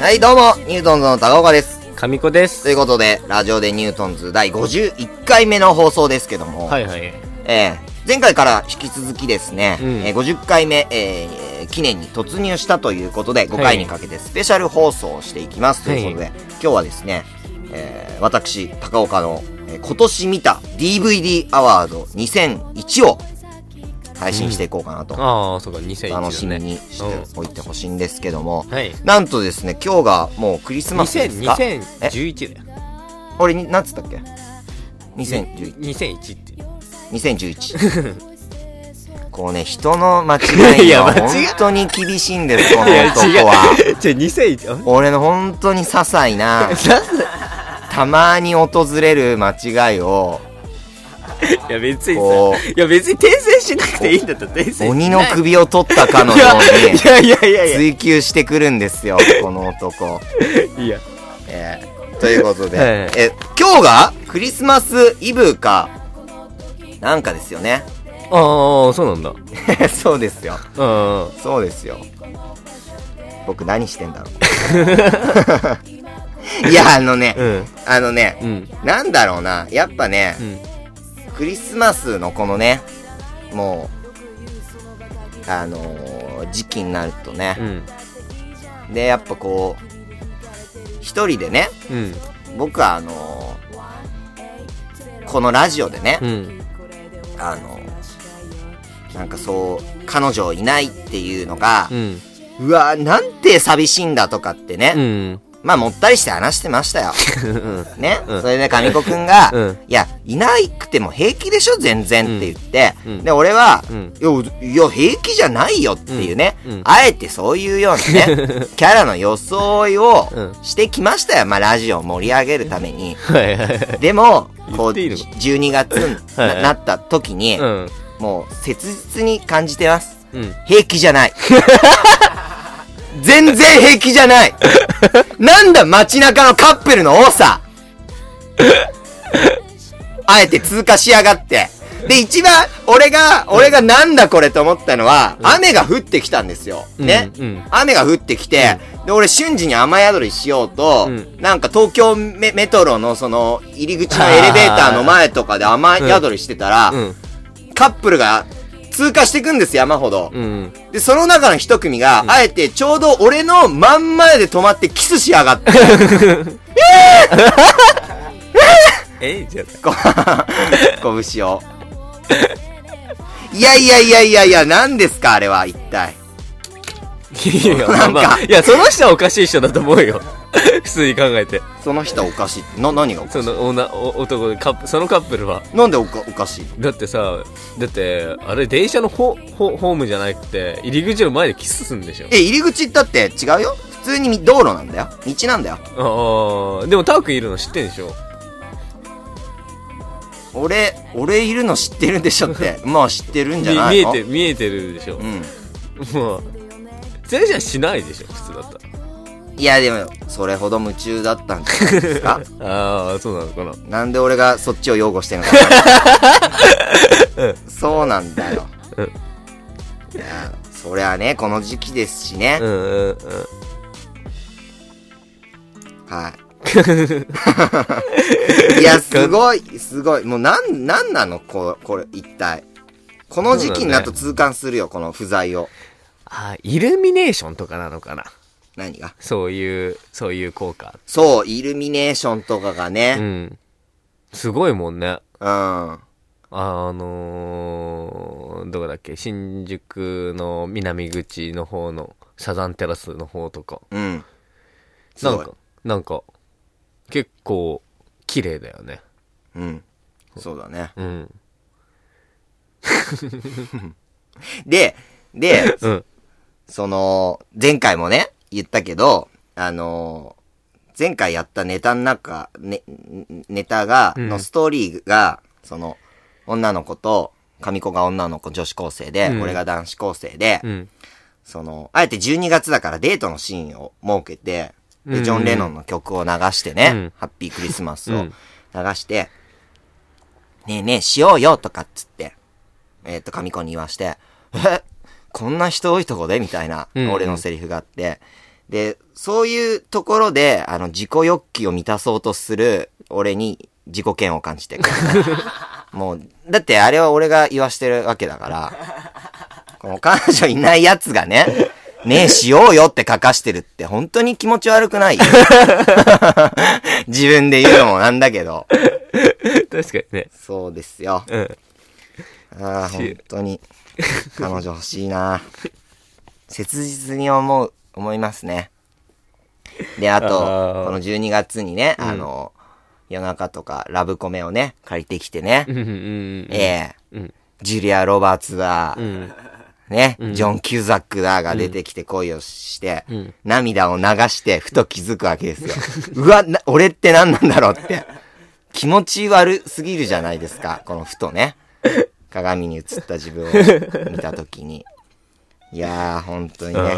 はいどうも、ニュートンズの高岡です。神子です。ということでラジオでニュートンズ第51回目の放送ですけども、はいはい、前回から引き続きですね、50回目、記念に突入したということで5回にかけてスペシャル放送をしていきますということで、はい、今日はですね、私高岡の今年見た DVD アワード2001を配信していこうかなと、楽しみにしておいてほしいんですけども、はい、なんとですね今日がもうクリスマスですか。2011だよ。俺に何つったっけ。2011って2011 こうね、人の間違いは本当に厳しいんですこの男は。俺の本当に些細なたまに訪れる間違いを別に訂正しなくていいんだったら訂正。鬼の首を取ったかのように追求してくるんですよこの男。いや、ということで、はいはい、今日がクリスマスイブかなんかですよね。ああ、そうなんだ。そうですよ。そうですよ。僕何してんだろう。いやあのね、なんだろうな、やっぱね。クリスマスのこのね、もう時期になるとね、でやっぱこう一人でね、僕はこのラジオでね、なんかそう彼女いないっていうのが、うわなんて寂しいんだとかってね、まあもったりして話してましたよね、それで神子くんが、いやいなくても平気でしょ全然って言って、で俺は、いや平気じゃないよっていうね、あえてそういうようなねキャラの装いをしてきましたよ、まあラジオを盛り上げるために。でもこう12月になった時に、もう切実に感じてます、平気じゃない全然平気じゃないなんだ街中のカップルの多さあえて通過しやがって。で一番俺がなんだこれと思ったのは、雨が降ってきたんですよね、雨が降ってきて、で俺瞬時に雨宿りしようと、なんか東京 メトロのその入り口のエレベーターの前とかで雨宿りしてたら、カップルが通過していくんですよ、山ほど、でその中の一組が、あえてちょうど俺の真ん前で止まってキスしやがってじゃあ拳をいや何ですかあれは一体。いやなんか、まあ、いやその人はおかしい人だと思うよ普通に考えて。その人はおかしい。何がおかしい。そのカップルはなんでおかしい。だってあれ電車のホームじゃなくて入り口の前でキスすんでしょ。入り口だって違うよ、普通に道路なんだよ、道なんだよ。ああでもタオ君いるの知ってんでしょ。俺いるの知ってるでしょって。まあ知ってるんじゃないの。見えてるでしょ、もう全然しないでしょ普通だったら。いやでもそれほど夢中だったんじゃないですかああそうなのかな。なんで俺がそっちを擁護してんのかそうなんだよ、いやそりゃねこの時期ですしね、はいいやすごいもうなんなのこれ一体。この時期になると痛感するよこの不在を。あイルミネーションとかなのかな。何がそういう効果。そうイルミネーションとかがね、すごいもんね。どこだっけ、新宿の南口の方のサザンテラスの方とか、なんか結構綺麗だよね。そうだね。で、その前回もね言ったけど、前回やったネタの中、ネタがのストーリーが、その女の子と神子が女の子女子高生で、俺が男子高生で、そのあえて12月だからデートのシーンを設けて。でジョン・レノンの曲を流してね、ハッピークリスマスを流して、ねえしようよとかっつって神子に言わして、こんな人多いとこでみたいな、俺のセリフがあって、で、そういうところで、自己欲求を満たそうとする俺に自己嫌悪を感じてる。もう、だってあれは俺が言わしてるわけだから、この彼女いないやつがね、ねえしようよって書かしてるって本当に気持ち悪くないよ。自分で言うのもなんだけど。確かにね。そうですよ。うん。ああ、本当に、彼女欲しいな。切実に思いますね。で、あと、この12月にね、夜中とかラブコメをね、借りてきてね。うん、ジュリア・ロバーツだ、ね、ジョン・キューザックだが出てきて恋をして、涙を流してふと気づくわけですよ。うわ、俺って何なんだろうって。気持ち悪すぎるじゃないですか、このふとね。鏡に映った自分を見たときに。いやー、本当にね。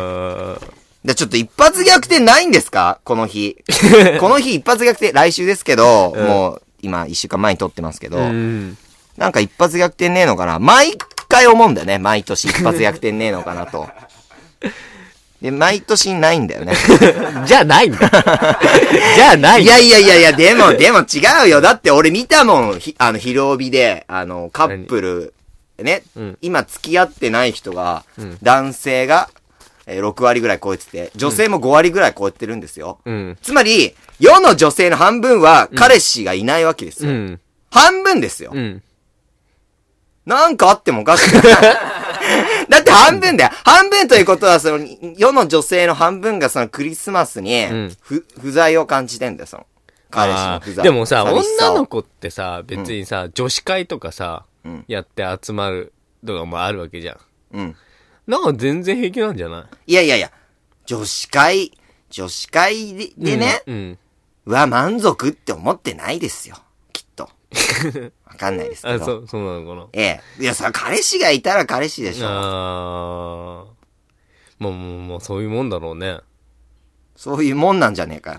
で、ちょっと一発逆転ないんですかこの日。この日一発逆転、来週ですけど、もう今一週間前に撮ってますけど、なんか一発逆転ねえのかな毎回思うんだよね。毎年一発逆転ねえのかなと。で、毎年ないんだよね。じゃあないんだ。じゃあないんだ。いや、でも違うよ。だって俺見たもん、昼帯で、カップル、ね、今付き合ってない人が、男性が、6割ぐらい超えてて、女性も5割ぐらい超えてるんですよ。うん、つまり、世の女性の半分は彼氏がいないわけですよ。うん、半分ですよ。うん、なんかあってもおかしくない。だって半分だよ。半分ということは、世の女性の半分がクリスマスに、不在を感じてんだよ、彼氏の不在。でもさ、女の子ってさ、別にさ、女子会とかさ、やって集まるとかもあるわけじゃん。うん。なんか全然平気なんじゃない？いや、女子会 でね、うわ、満足って思ってないですよ、きっと。わかんないですけど。そうなのかな？いやさ、彼氏がいたら彼氏でしょ。ああ。もう、そういうもんだろうね。そういうもんなんじゃねえか。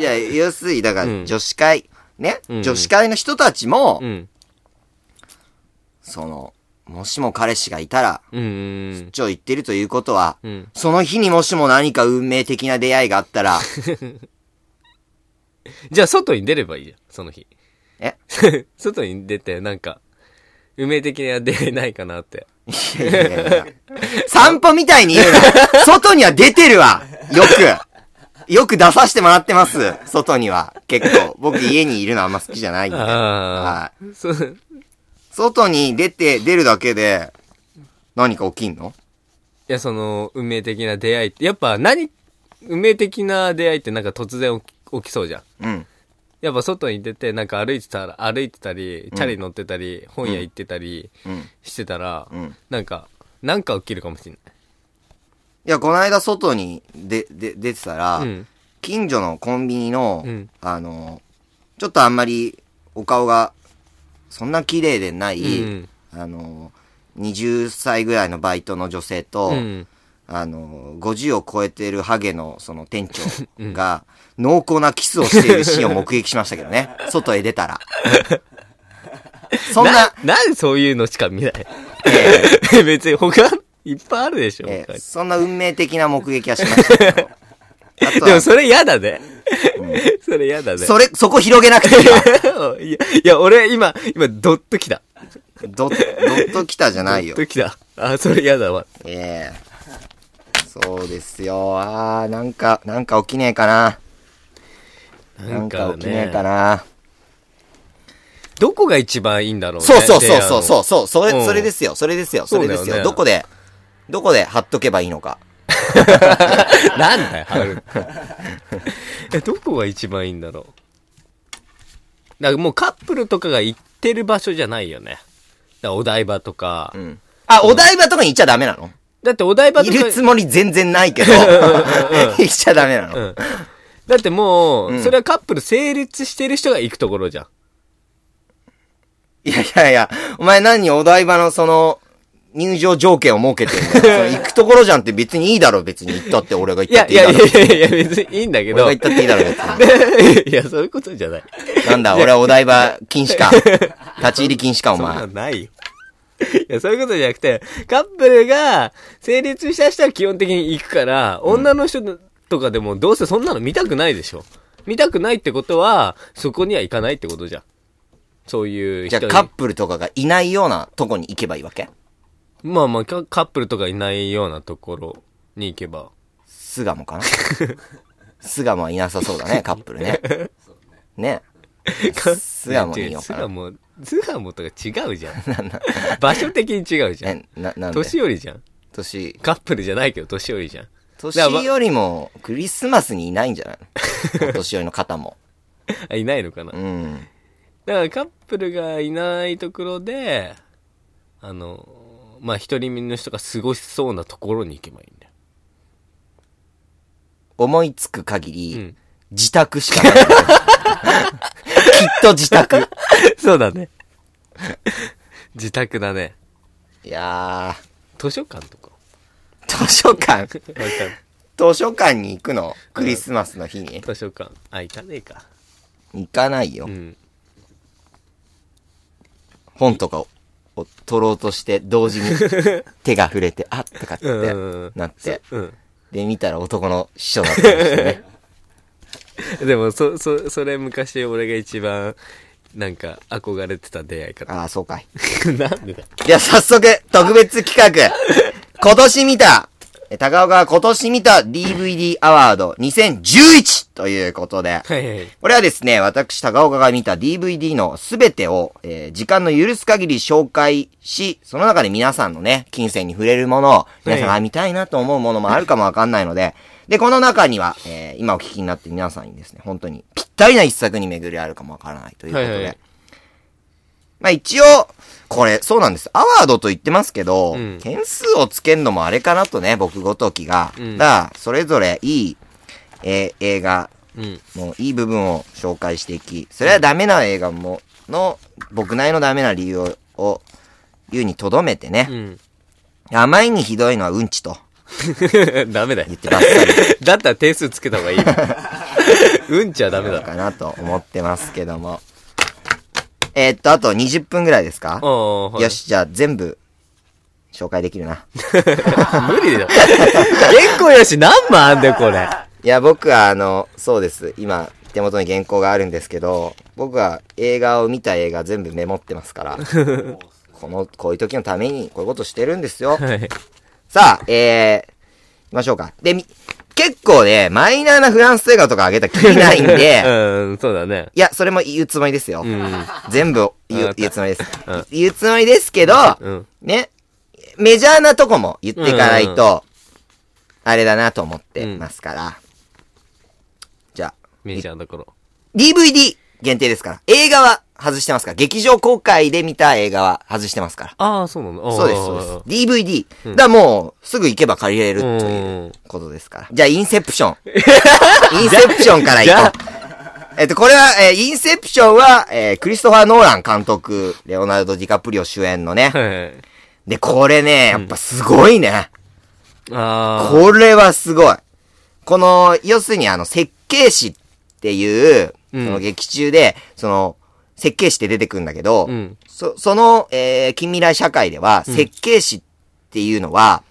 いや、要するに、だから、女子会、ね、女子会の人たちも、もしも彼氏がいたら、出張行ってるということは、その日にもしも何か運命的な出会いがあったら。じゃあ、外に出ればいいじゃん、その日。外に出て、なんか、運命的な出会いないかなって。いや。散歩みたいに言うな。外には出てるわ。よく出させてもらってます。外には。結構。僕家にいるのあんま好きじゃないんで。はい。そう。外に出るだけで、何か起きんの？いや、運命的な出会いって、やっぱ運命的な出会いってなんか突然起きそうじゃん。うん。やっぱ外に出て、なんか歩いてたり、チャリ乗ってたり、本屋行ってたりしてたら、なんか起きるかもしれない。いや、この間外に出てたら、近所のコンビニの、ちょっとあんまりお顔が、そんな綺麗でない、20歳ぐらいのバイトの女性と、50を超えてるハゲのその店長が、濃厚なキスをしているシーンを目撃しましたけどね。外へ出たら。そんな。なんでそういうのしか見ない？別に他、いっぱいあるでしょ、そんな運命的な目撃はしましたけど。でもそれ嫌だね。それ嫌だね。そこ広げなくていいわ。いや、俺今、ドッときた。ドッときたじゃないよ。ドッときた。あ、それ嫌だわ。そうですよ。あー、なんか起きねえかな。なんか起きねえかな。どこが一番いいんだろうね。そう。それですよ。それですよ。ね、どこで貼っとけばいいのか。なんだよ、貼る。どこが一番いいんだろう。だからもうカップルとかが行ってる場所じゃないよね。だからお台場とか。あ、お台場とかに行っちゃダメなの？だってお台場とかいるつもり全然ないけど。行っちゃダメなの。だってもう、それはカップル成立してる人が行くところじゃん。いや、お前何お台場の入場条件を設けてるんだよ。行くところじゃんって別にいいだろ、別に行ったって俺が行ったっていいだろ。いや、別にいいんだけど。俺が行ったっていいだろ、別に。いや、そういうことじゃない。なんだ、俺はお台場禁止か。立ち入り禁止か、お前。そんなないよ。いや、そういうことじゃなくて、カップルが成立した人は基本的に行くから、女の人とかでもどうせそんなの見たくないでしょ。見たくないってことは、そこには行かないってことじゃん。そういう人。じゃあカップルとかがいないようなとこに行けばいいわけ？まあまあ、カップルとかいないようなところに行けば。巣鴨かな？巣鴨はいなさそうだね、カップルね。ね。巣鴨にいようかな。巣鴨とか違うじゃん。場所的に違うじゃん。なんで年寄りじゃん。カップルじゃないけど年寄りじゃん。年よりもクリスマスにいないんじゃないの？年寄りの方も。あ、いないのかな。うん。だからカップルがいないところで、まあ、一人身の人が過ごしそうなところに行けばいいんだよ。思いつく限り、うん、自宅しかない。きっと自宅。そうだね。自宅だね。いやー。図書館とか。図書館図書館に行くの？クリスマスの日に。図書館。あ、行かねえか。行かないよ。うん、本とかを取ろうとして、同時に手が触れて、あっとかってなって。うん、で、見たら男の秘書だったんですよね。でも、それ昔俺が一番、なんか、憧れてた出会い方。ああ、そうかい。なんでだ。では、早速、特別企画。今年見た、高岡が今年見た DVD アワード2011ということで。はいはい。これはですね、私、高岡が見た DVD のすべてを、時間の許す限り紹介し、その中で皆さんのね、金銭に触れるものを、皆さんが見たいなと思うものもあるかもわかんないので、で、この中には、今お聞きになって皆さんにですね、本当にぴったりな一作に巡りあるかもわからないということで。はいはい、まあ一応、これ、そうなんです。アワードと言ってますけど、うん、点数をつけるのもあれかなとね、僕ごときが。うん、だから、それぞれいい、映画のいい部分を紹介していき、それはダメな映画も、僕なりのダメな理由を言うに留めてね。うん、あまりにひどいのはうんちと。ダメだよ。言ってばっかり。だったら点数つけた方がいい。うんちはダメだ。かなと思ってますけども。あと20分ぐらいですか？はい、よし、じゃあ全部、紹介できるな。無理だよ。原稿よし、何枚あんだよ、これ。いや、僕はそうです。今、手元に原稿があるんですけど、僕は見た映画全部メモってますから、こういう時のために、こういうことしてるんですよ。はい。さあ、行きましょうか。で、結構ね、マイナーなフランス映画とかあげたらきりないんで、うん、そうだね。いや、それも言うつもりですよ。うん、全部言うつもりです。言うつもりですけど、うん、ね、メジャーなとこも言っていかないと、あれだなと思ってますから。うん、じゃあ、メジャーなところ。DVD 限定ですから。映画は外してますから。劇場公開で見た映画は外してますから。ああ、そうなの。そうです、そうです。DVD。うん、だもう、すぐ行けば借りれるということですから。じゃあ、インセプション。インセプションから行こう。これは、インセプションは、クリストファー・ノーラン監督、レオナルド・ディカプリオ主演のね。で、これね、やっぱすごいね。ああ。これはすごい。この、要するに設計士っていう、その劇中で、設計士って出てくるんだけど、うん、その、近未来社会では、設計士っていうのは、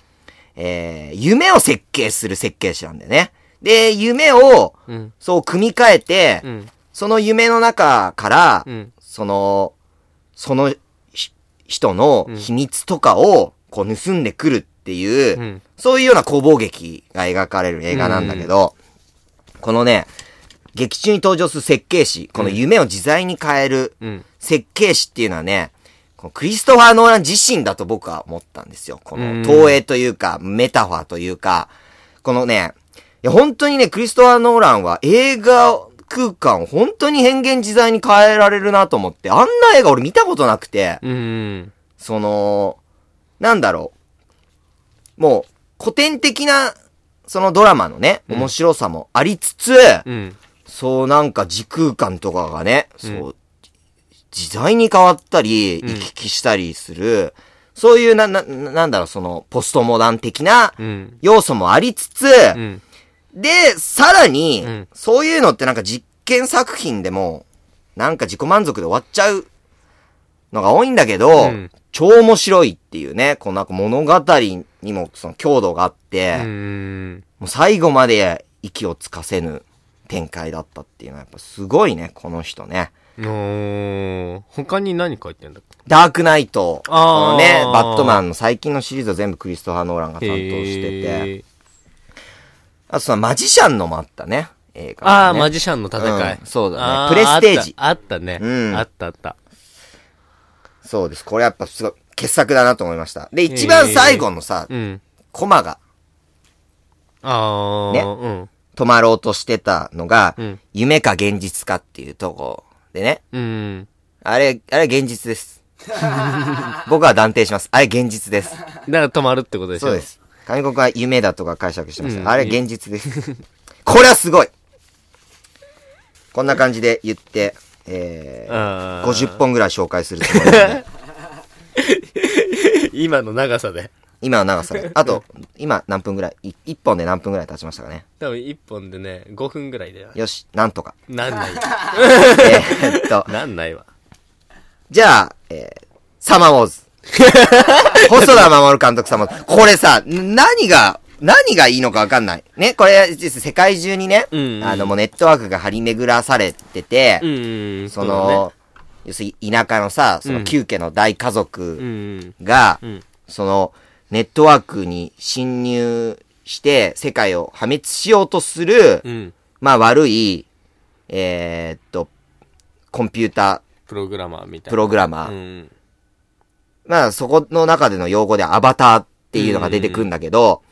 夢を設計する設計士なんだよね。で、夢を、そう組み替えて、うん、その夢の中から、うん、その人の秘密とかを、こう盗んでくるっていう、うん、そういうような攻防劇が描かれる映画なんだけど、うん、このね、劇中に登場する設計士、この夢を自在に変える設計士っていうのはね、このクリストファー・ノーラン自身だと僕は思ったんですよ。この投影というか、メタファーというか、このね、いや本当にね、クリストファー・ノーランは映画空間を本当に変幻自在に変えられるなと思って、あんな映画俺見たことなくて、なんだろう、もう古典的なそのドラマのね、面白さもありつつ、そうなんか時空間とかがね、そう、自在に変わったり、行き来したりする、そういうなんだろう、ポストモダン的な要素もありつつ、で、さらに、そういうのってなんか実験作品でも、なんか自己満足で終わっちゃうのが多いんだけど、うん、超面白いっていうね、こうなんか物語にもその強度があって、もう最後まで息をつかせぬ展開だったっていうのはやっぱすごいね、この人ね。他に何書いてんだっけ？ダークナイト。ああ。ね、バットマンの最近のシリーズは全部クリストファー・ノーランが担当してて。あとそのマジシャンのもあったね、映画、ね。ああ、マジシャンの戦い。うん、そうだね。プレステージ。あったね。うん。あった。そうです。これやっぱすごい傑作だなと思いました。で、一番最後のさ、コマが。ああ。ね、うん。止まろうとしてたのが、うん、夢か現実かっていうとこでね。うん。あれ現実です。僕は断定します。あれ現実です。だから止まるってことでしょ。そうです。上国は夢だとか解釈してました。あれ現実です。これはすごい。こんな感じで言って、50本ぐらい紹介すると思います、ね。今の長さで。あと、今何分ぐらい、1本で何分ぐらい経ちましたかね。多分1本でね、5分ぐらいで。よし、なんとか。なんない。なんないわ。じゃあ、サマーウォーズ。細田守監督様。これさ、何がいいのかわかんない。ね、これ、実世界中にね、もうネットワークが張り巡らされてて、その、要するに田舎のさ、その旧家の大家族が、そのネットワークに侵入して世界を破滅しようとする、まあ悪いコンピュータプログラマーみたいなまあそこの中での用語でアバターっていうのが出てくるんだけど、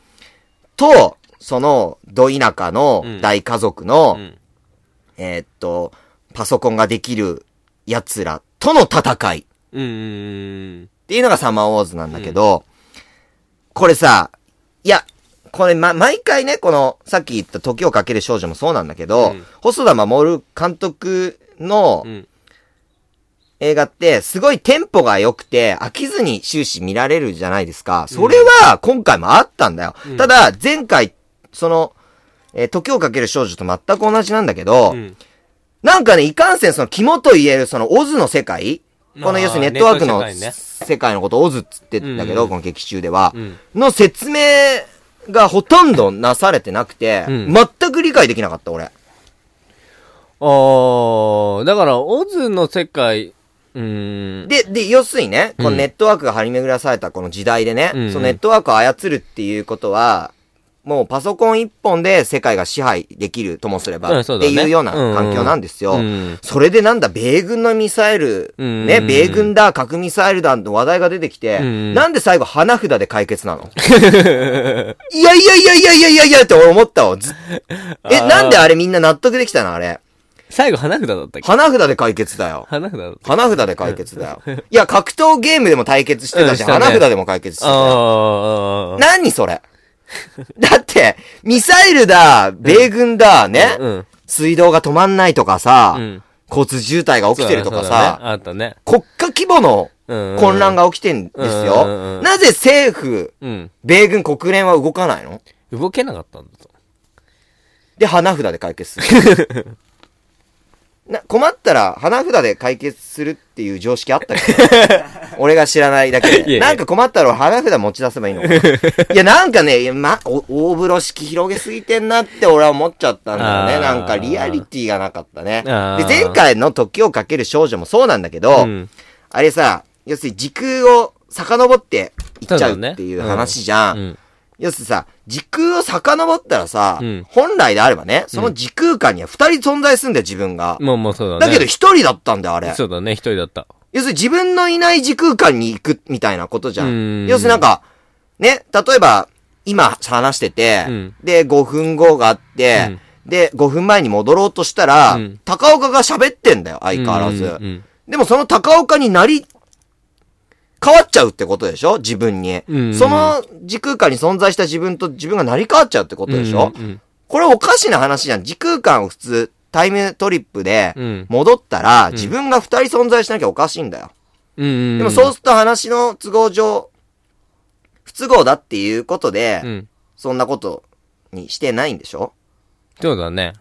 とそのど田舎の大家族の、パソコンができる奴らとの戦い。っていうのがサマーウォーズなんだけど、これさ、いや、これ毎回ね、この、さっき言った時をかける少女もそうなんだけど、細田守監督の映画って、すごいテンポが良くて、飽きずに終始見られるじゃないですか。それは、今回もあったんだよ。ただ、前回、その、時をかける少女と全く同じなんだけど、なんかね、いかんせんその肝と言える、その、オズの世界、この要するにネットワークの世界のことをオズっつってんだけど、この劇中では、の説明がほとんどなされてなくて、全く理解できなかった、俺。だから、オズの世界、で、要するにね、このネットワークが張り巡らされたこの時代でね、そのネットワークを操るっていうことは、もうパソコン一本で世界が支配できるともすればっていうような環境なんですよ。それでなんだ米軍のミサイル、ね、米軍だ核ミサイルだの話題が出てきて、なんで最後花札で解決なの？いやって思ったわ。なんであれみんな納得できたのあれ。最後花札だったっけ？花札で解決だよ。花札で解決だよ。いや格闘ゲームでも対決してたし、花札でも解決してたよ。何それ？だって、ミサイルだ、米軍だ、ね、水道が止まんないとかさ、交通渋滞が起きてるとかさ、あったね、国家規模の混乱が起きてんですよ。なぜ政府、米軍、国連は動かないの？動けなかったんだと。で、花札で解決する。困ったら花札で解決するっていう常識あったけど俺が知らないだけでなんか困ったら花札持ち出せばいいのかいやなんかね大風呂敷広げすぎてんなって俺は思っちゃったんだよね。なんかリアリティがなかったね。で前回の時をかける少女もそうなんだけど、あれさ要するに時空を遡っていっちゃうっていう話じゃん、要するにさ時空を遡ったらさ、本来であればねその時空間には2人存在するんだよ自分が。もうそうだね。だけど1人だったんだよあれ。そうだね1人だった。要するに自分のいない時空間に行くみたいなことじゃん。要するになんかね例えば今話してて、で5分後があって、で5分前に戻ろうとしたら、高岡が喋ってんだよ相変わらず、でもその高岡になり変わっちゃうってことでしょ自分に、その時空間に存在した自分と自分が成り変わっちゃうってことでしょ、これおかしな話じゃん。時空間を普通タイムトリップで戻ったら、自分が2人存在しなきゃおかしいんだよ、でもそうすると話の都合上不都合だっていうことで、そんなことにしてないんでしょ。そうだね。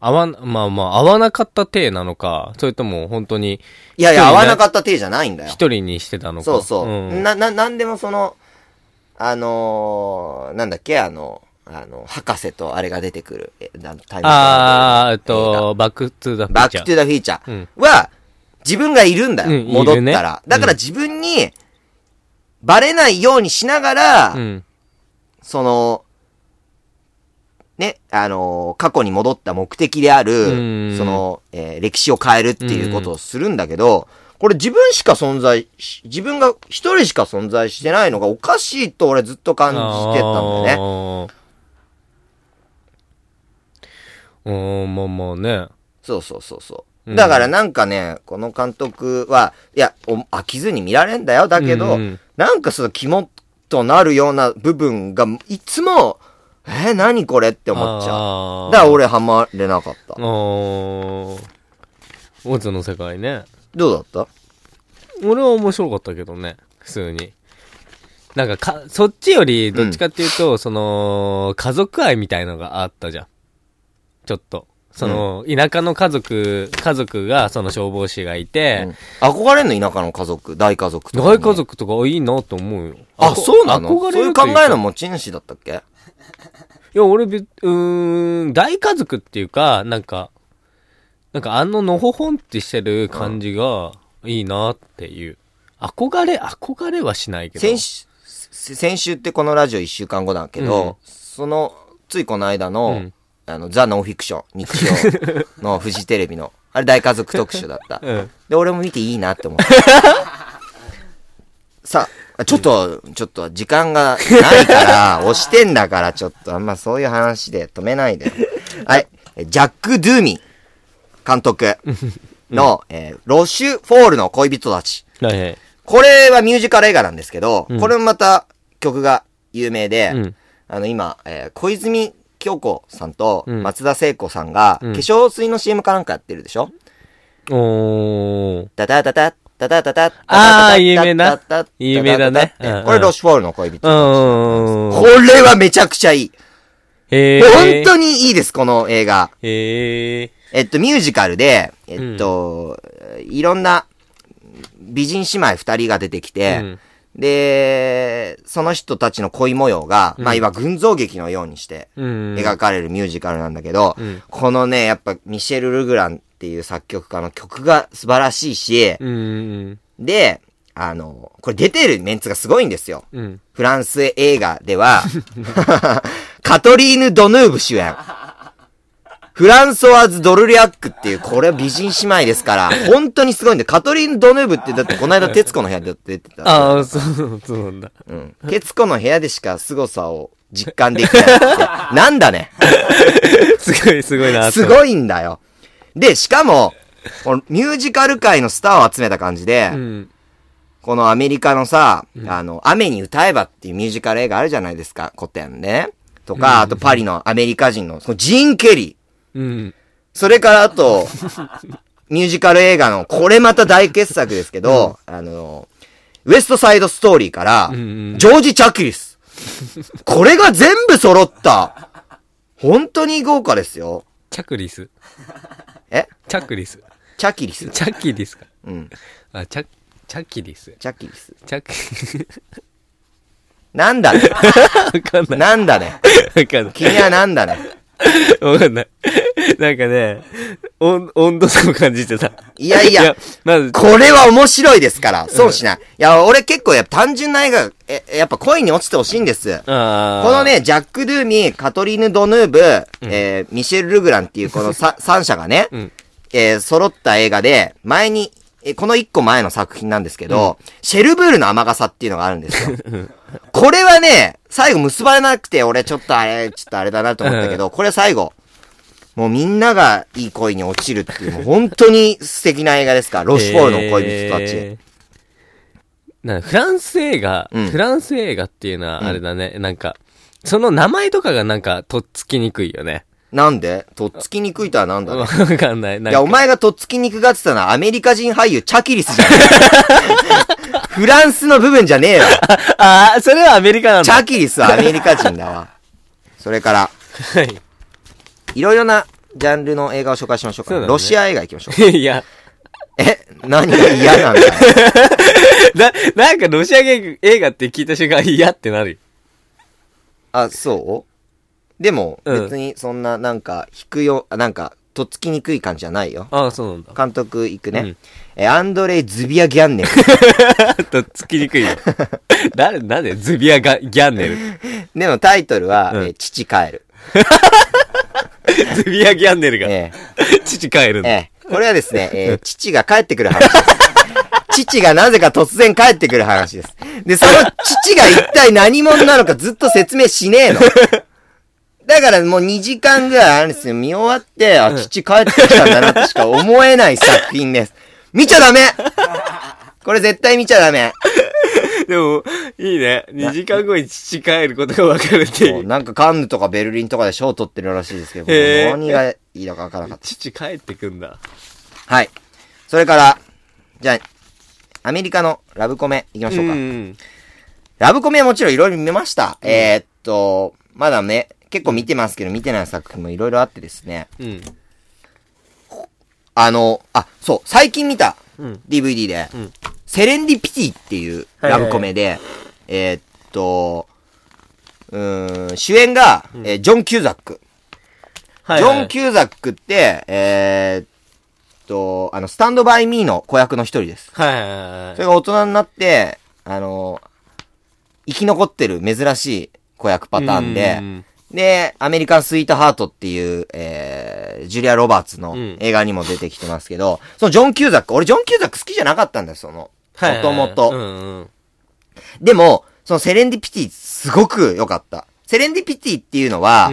合わなかった体なのか、それとも本当に。いやいや、合わなかった体じゃないんだよ。一人にしてたのか。そうそう。うん、なんでもその、なんだっけ、博士とあれが出てくる。バックトゥーザフィーチャー。バックトゥーザフィーチャーは、自分がいるんだよ。うん、戻ったら。いるね、だから自分に、バレないようにしながら、うん、その、ね、過去に戻った目的である、その、歴史を変えるっていうことをするんだけど、これ自分が一人しか存在してないのがおかしいと俺ずっと感じてたんだよね。まあね。そう。だからなんかね、この監督は、いや、飽きずに見られんだよ。だけど、なんかその肝となるような部分が、いつも、何これって思っちゃう。だから俺ハマれなかった。オズの世界ね。どうだった？俺は面白かったけどね、普通に。なんかそっちよりどっちかっていうと、その家族愛みたいのがあったじゃん。ちょっとその、田舎の家族がその消防士がいて、憧れんの田舎の家族、大家族とか、ね、大家族とかいいなと思うよ。あ、そうなの？そういう考えの持ち主だったっけ？いや、俺、大家族っていうか、なんかのほほんってしてる感じがいいなっていう。憧れはしないけど。先週ってこのラジオ1週間後だけど、ついこの間の、ザ・ノンフィクション、日曜のフジテレビの、あれ大家族特集だった。で、俺も見ていいなって思った。さあ、ちょっと時間がないから、押してんだから、ちょっとあんまそういう話で止めないで。はい。ジャック・ドゥーミー監督の、ロシュフォールの恋人たち。これはミュージカル映画なんですけど、これもまた曲が有名で、今、小泉京子さんと松田聖子さんが、化粧水の CM かなんかやってるでしょ？たたたた。ああ、有名だね。これ、ロシュフォールの恋人。これはめちゃくちゃいい。本当にいいです、この映画。ミュージカルで、いろんな美人姉妹二人が出てきて、で、その人たちの恋模様が、いわ群像劇のようにして、描かれるミュージカルなんだけど、このね、やっぱ、ミシェル・ルグラン、っていう作曲家の曲が素晴らしいし、で、これ出てるメンツがすごいんですよ。フランス映画では、カトリーヌ・ドヌーブ主演。フランソワーズ・ドルリアックっていう、これは美人姉妹ですから、本当にすごいんで、カトリーヌ・ドヌーブって、だってこの間、徹子の部屋で出てた。ああ、そうなんだ。徹子の部屋でしか凄さを実感できないって。なんだね。すごいな。すごいんだよ。で、しかも、ミュージカル界のスターを集めた感じで、このアメリカのさ、雨に歌えばっていうミュージカル映画あるじゃないですか、古典ね。とか、あとパリのアメリカ人の、そのジーン・ケリー。それからあと、ミュージカル映画の、これまた大傑作ですけど、ウエストサイドストーリーから、ジョージ・チャキリス。これが全部揃った。本当に豪華ですよ。チャクリス。チャキリスか。あ、チャキリス。なんだね。わかんない。なんだね。わかんない。君はなんだね。わかんない。なんかね、温度差を感じてた。いや、これは面白いですから。そうしない。いや、俺結構やっぱ単純な映画、やっぱ恋に落ちてほしいんです。このね、ジャック・ドゥーミー、カトリーヌ・ドヌーブ、ミシェル・ルグランっていうこの3社がね、揃った映画で、前に、この1個前の作品なんですけど、シェルブールの雨傘っていうのがあるんですよ。これはね、最後結ばれなくて、俺ちょっとあれだなと思ったけど、これ最後、もうみんながいい恋に落ちるっていう、もう本当に素敵な映画ですから、ロシュフォールの恋人たち。フランス映画っていうのはあれだね、なんか、その名前とかがなんか、とっつきにくいよね。なんでとっつきにくいとはなんだろう。わかんない。いや、お前がとっつきにくがってたのはアメリカ人俳優チャキリスじゃねえよ。フランスの部分じゃねえよ。あ、それはアメリカなんだ。チャキリスはアメリカ人だわ。それから、いろいろなジャンルの映画を紹介しましょうか。そうだね、ロシア映画行きましょう。いや。何が嫌なんだよ。なんかロシア映画って聞いた瞬間嫌ってなるよ。あ、そうでも、別にそんななんか引くよ、なんかとっつきにくい感じじゃないよ。ああ、そうなんだ。監督行くね。うん、アンドレイ・ズビア・ギャンネル。とっつきにくいよ。誰、なんでズビア・ギャンネル。でもタイトルは、父帰る。ズビア・ギャンネルが、父帰るんだ。これはですね、父が帰ってくる話です。父がなぜか突然帰ってくる話です。で、その父が一体何者なのかずっと説明しねえの。だからもう2時間ぐらいあるんですよ。見終わって、あ、父帰ってきたんだなとしか思えない作品です。見ちゃダメ！これ絶対見ちゃダメ。でも、いいね。2時間後に父帰ることが分かるっていう。なんかカンヌとかベルリンとかで賞を取ってるらしいですけど、何がいいのか分からなかった。父帰ってくんだ。はい。それから、じゃあ、アメリカのラブコメ行きましょうか。うんラブコメはもちろんいろいろ見ました。うん、まだね、結構見てますけど、見てない作品もいろいろあってですね。うん。そう、最近見た DVD で、うん、セレンディピティっていうラブコメで、主演が、ジョン・キューザック。はいはいはい、ジョン・キューザックって、スタンドバイミーの子役の一人です。はいはいはいはい。それが大人になって、生き残ってる珍しい子役パターンで、で、アメリカンスイートハートっていう、ジュリア・ロバーツの映画にも出てきてますけど、そのジョン・キューザック、俺ジョン・キューザック好きじゃなかったんだよ、もともと。でも、そのセレンディピティすごく良かった。セレンディピティっていうのは、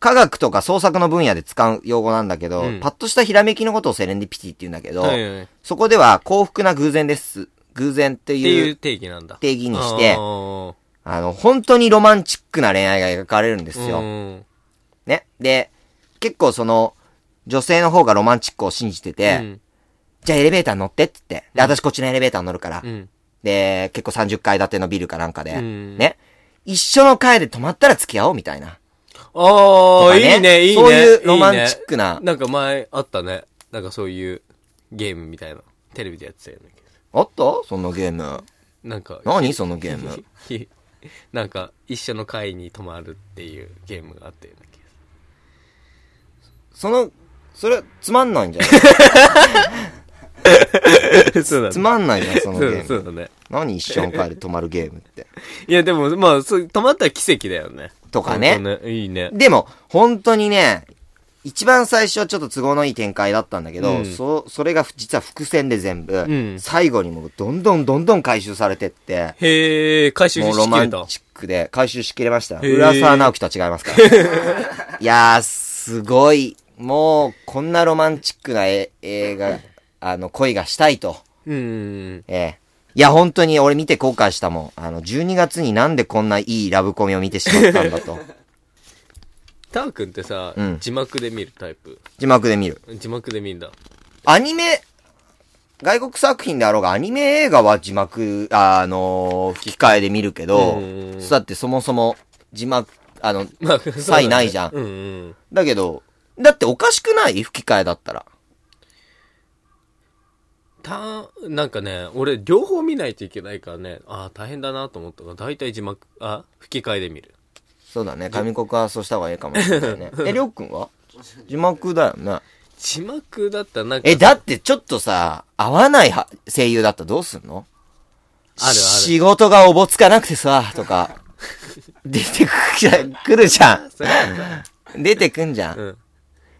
科学とか創作の分野で使う用語なんだけど、パッとしたひらめきのことをセレンディピティって言うんだけど、そこでは幸福な偶然です。偶然っていう定義なんだ。定義にして、本当にロマンチックな恋愛が描かれるんですよ。ね。で、結構女性の方がロマンチックを信じてて、じゃあエレベーター乗ってって言って、で、私こっちのエレベーター乗るから、で、結構30階建てのビルかなんかで、ね。一緒の階で泊まったら付き合おうみたいな。ああ、ね、いいね、いいね。そういうロマンチックな。いいね、なんか前あったね。なんかそういうゲームみたいな。テレビでやってたよね。あったそのゲーム。なんか。何そのゲーム。なんか、一緒の階に泊まるっていうゲームがあったような気がする。それ、つまんないんじゃないそうだね。つまんないじゃん、そのゲーム。そうだね。何一緒の階で泊まるゲームって。いや、でも、まあ、泊まったら奇跡だよね。とかね。いいね。でも、本当にね、一番最初はちょっと都合のいい展開だったんだけど、それが実は伏線で全部、最後にもうどんどん回収されてって。へー、回収しきれた。もうロマンチックで回収しきれました。浦沢直樹とは違いますから。いやー、すごい。もう、こんなロマンチックな映画、恋がしたいと。いや、本当に俺見て後悔したもん。12月になんでこんないいラブコメを見てしまったんだと。ター君ってさ、字幕で見るタイプ？字幕で見る。字幕で見るんだ。外国作品であろうが、アニメ映画は字幕、吹き替えで見るけど、だってそもそも字幕、差異ないじゃん。だけど、だっておかしくない？吹き替えだったら。なんかね、俺両方見ないといけないからね、大変だなと思ったから、だいたい字幕、吹き替えで見る。そうだね、紙告はそうした方がいいかもしれないね。りょうくんは字幕だよね。字幕だったらなんか。だってちょっとさ、合わない声優だったらどうすんの？ある仕事がおぼつかなくてさ、とか、出てくるじゃん。出てくんじゃん。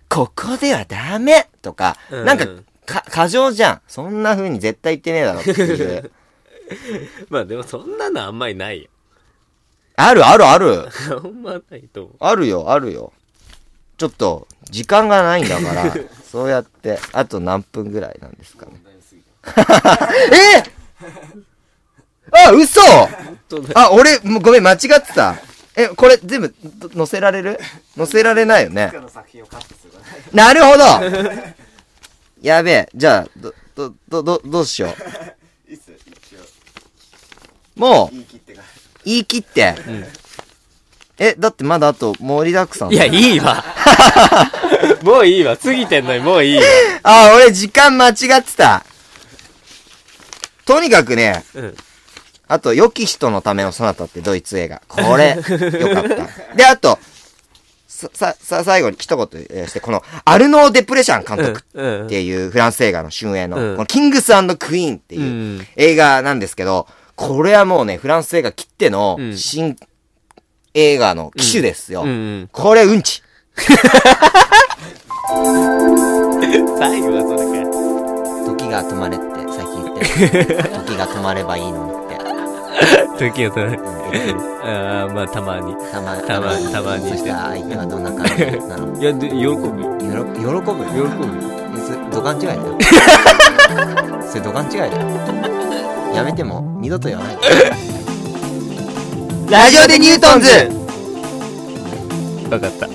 ここではダメとか、なんか、過剰じゃん。そんな風に絶対言ってねえだろっていう。まあでもそんなのあんまりないよ。ある。あんまないと思う。あるよ。ちょっと、時間がないんだから、そうやって、あと何分ぐらいなんですかね。嘘俺、ごめん、間違ってた。これ全部、載せられる？載せられないよね。なるほどやべえ、じゃあ、どうしよう。もう、言い切って。え、だってまだあと盛りだくさん。いや、いいわ。もういいわ。過ぎてんのにもういいわ。あ、俺時間間違ってた。とにかくね、うん、あと、良き人のためのそなたってドイツ映画。これ、よかった。で、あと、最後に一言して、この、アルノー・デプレシャン監督っていうフランス映画の春映の、うん、このキングス&クイーンっていう映画なんですけど、これはもうね、フランス映画切っての新映画の機種ですよ。うんうんうん、これ、うんち。最後はそれか。時が止まれって最近言ってる。時が止まればいいのにって。時が止まれ。ああ、まあ、たまに。たまに。そしたら相手はどんな感じなの？いや、で、喜ぶ。喜ぶ。それ、土管違いだよ。それ、土管違いだよ。やめても二度とやらない。ラジオでニュートンズ。分かった。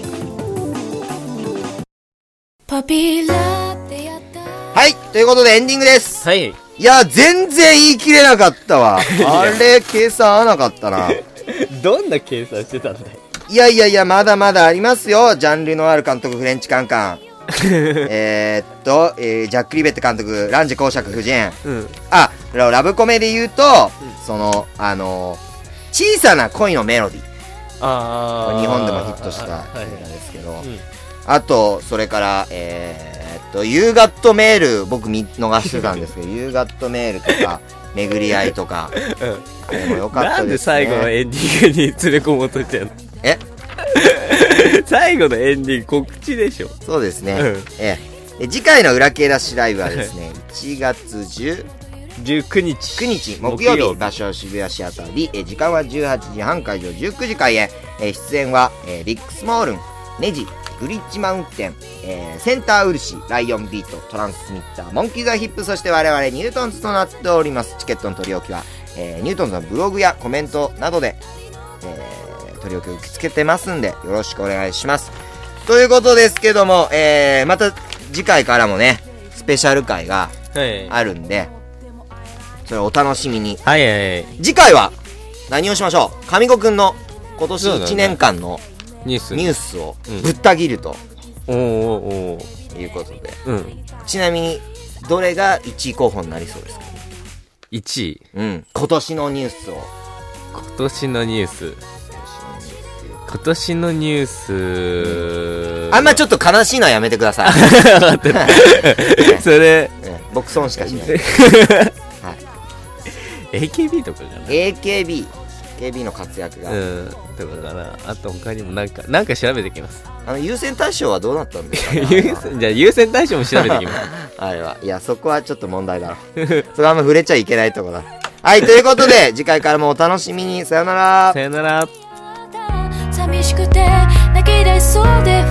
はい、ということでエンディングです。はい、いや全然言い切れなかったわ。あれ計算合わなかったな。どんな計算してたんだよ。いやいやいや、まだまだありますよ。ジャンルのある監督フレンチカンカン。ジャック・リベット監督、ランジ公爵夫人、うん、あ、ラブコメで言うと、うん、その、小さな恋のメロディー、あ、日本でもヒットした映画ですけど、はいはい、うん、あと、それから、You Got Mail、僕見逃してたんですけど、You Got Mail とか、巡り合いとか、うん、あれも良かったですね。なんで最後のエンディングに連れ込もうとしてんの？え？最後のエンディング告知でしょ。そうですね、うん、次回の裏系ダッシュライブはですね、1月19日木曜日、場所渋谷シアター B、時間は18時半、会場19時開演、出演は、リックスモールン、ネジ、グリッジマウンテン、センターウルシ、ライオンビート、トランスミッター、モンキーザヒップ、そして我々ニュートンズとなっております。チケットの取り置きは、ニュートンズのブログやコメントなどで、取り置き受け付けてますんで、よろしくお願いしますということですけども、また次回からもね、スペシャル回があるんで、はい、それをお楽しみに。はいはいはい、次回は何をしましょう。上子くんの今年1年間のニュースをぶった切ると、うん、いうことで、うん、ちなみにどれが1位候補になりそうですか？1位、うん、今年のニュース、あんまちょっと悲しいのはやめてください。それ、僕損しかしない。はい、AKB とかかな。AKB の活躍が、うん、とかかな。あと他にもなんか調べてきます。優先大賞はどうなったんですか？じゃあ優先大賞も調べてきます。あれは、いや、そこはちょっと問題だろ。それはあんま触れちゃいけないとこだ。はい、ということで次回からもお楽しみに。さよなら。寂しくて泣き出しそうで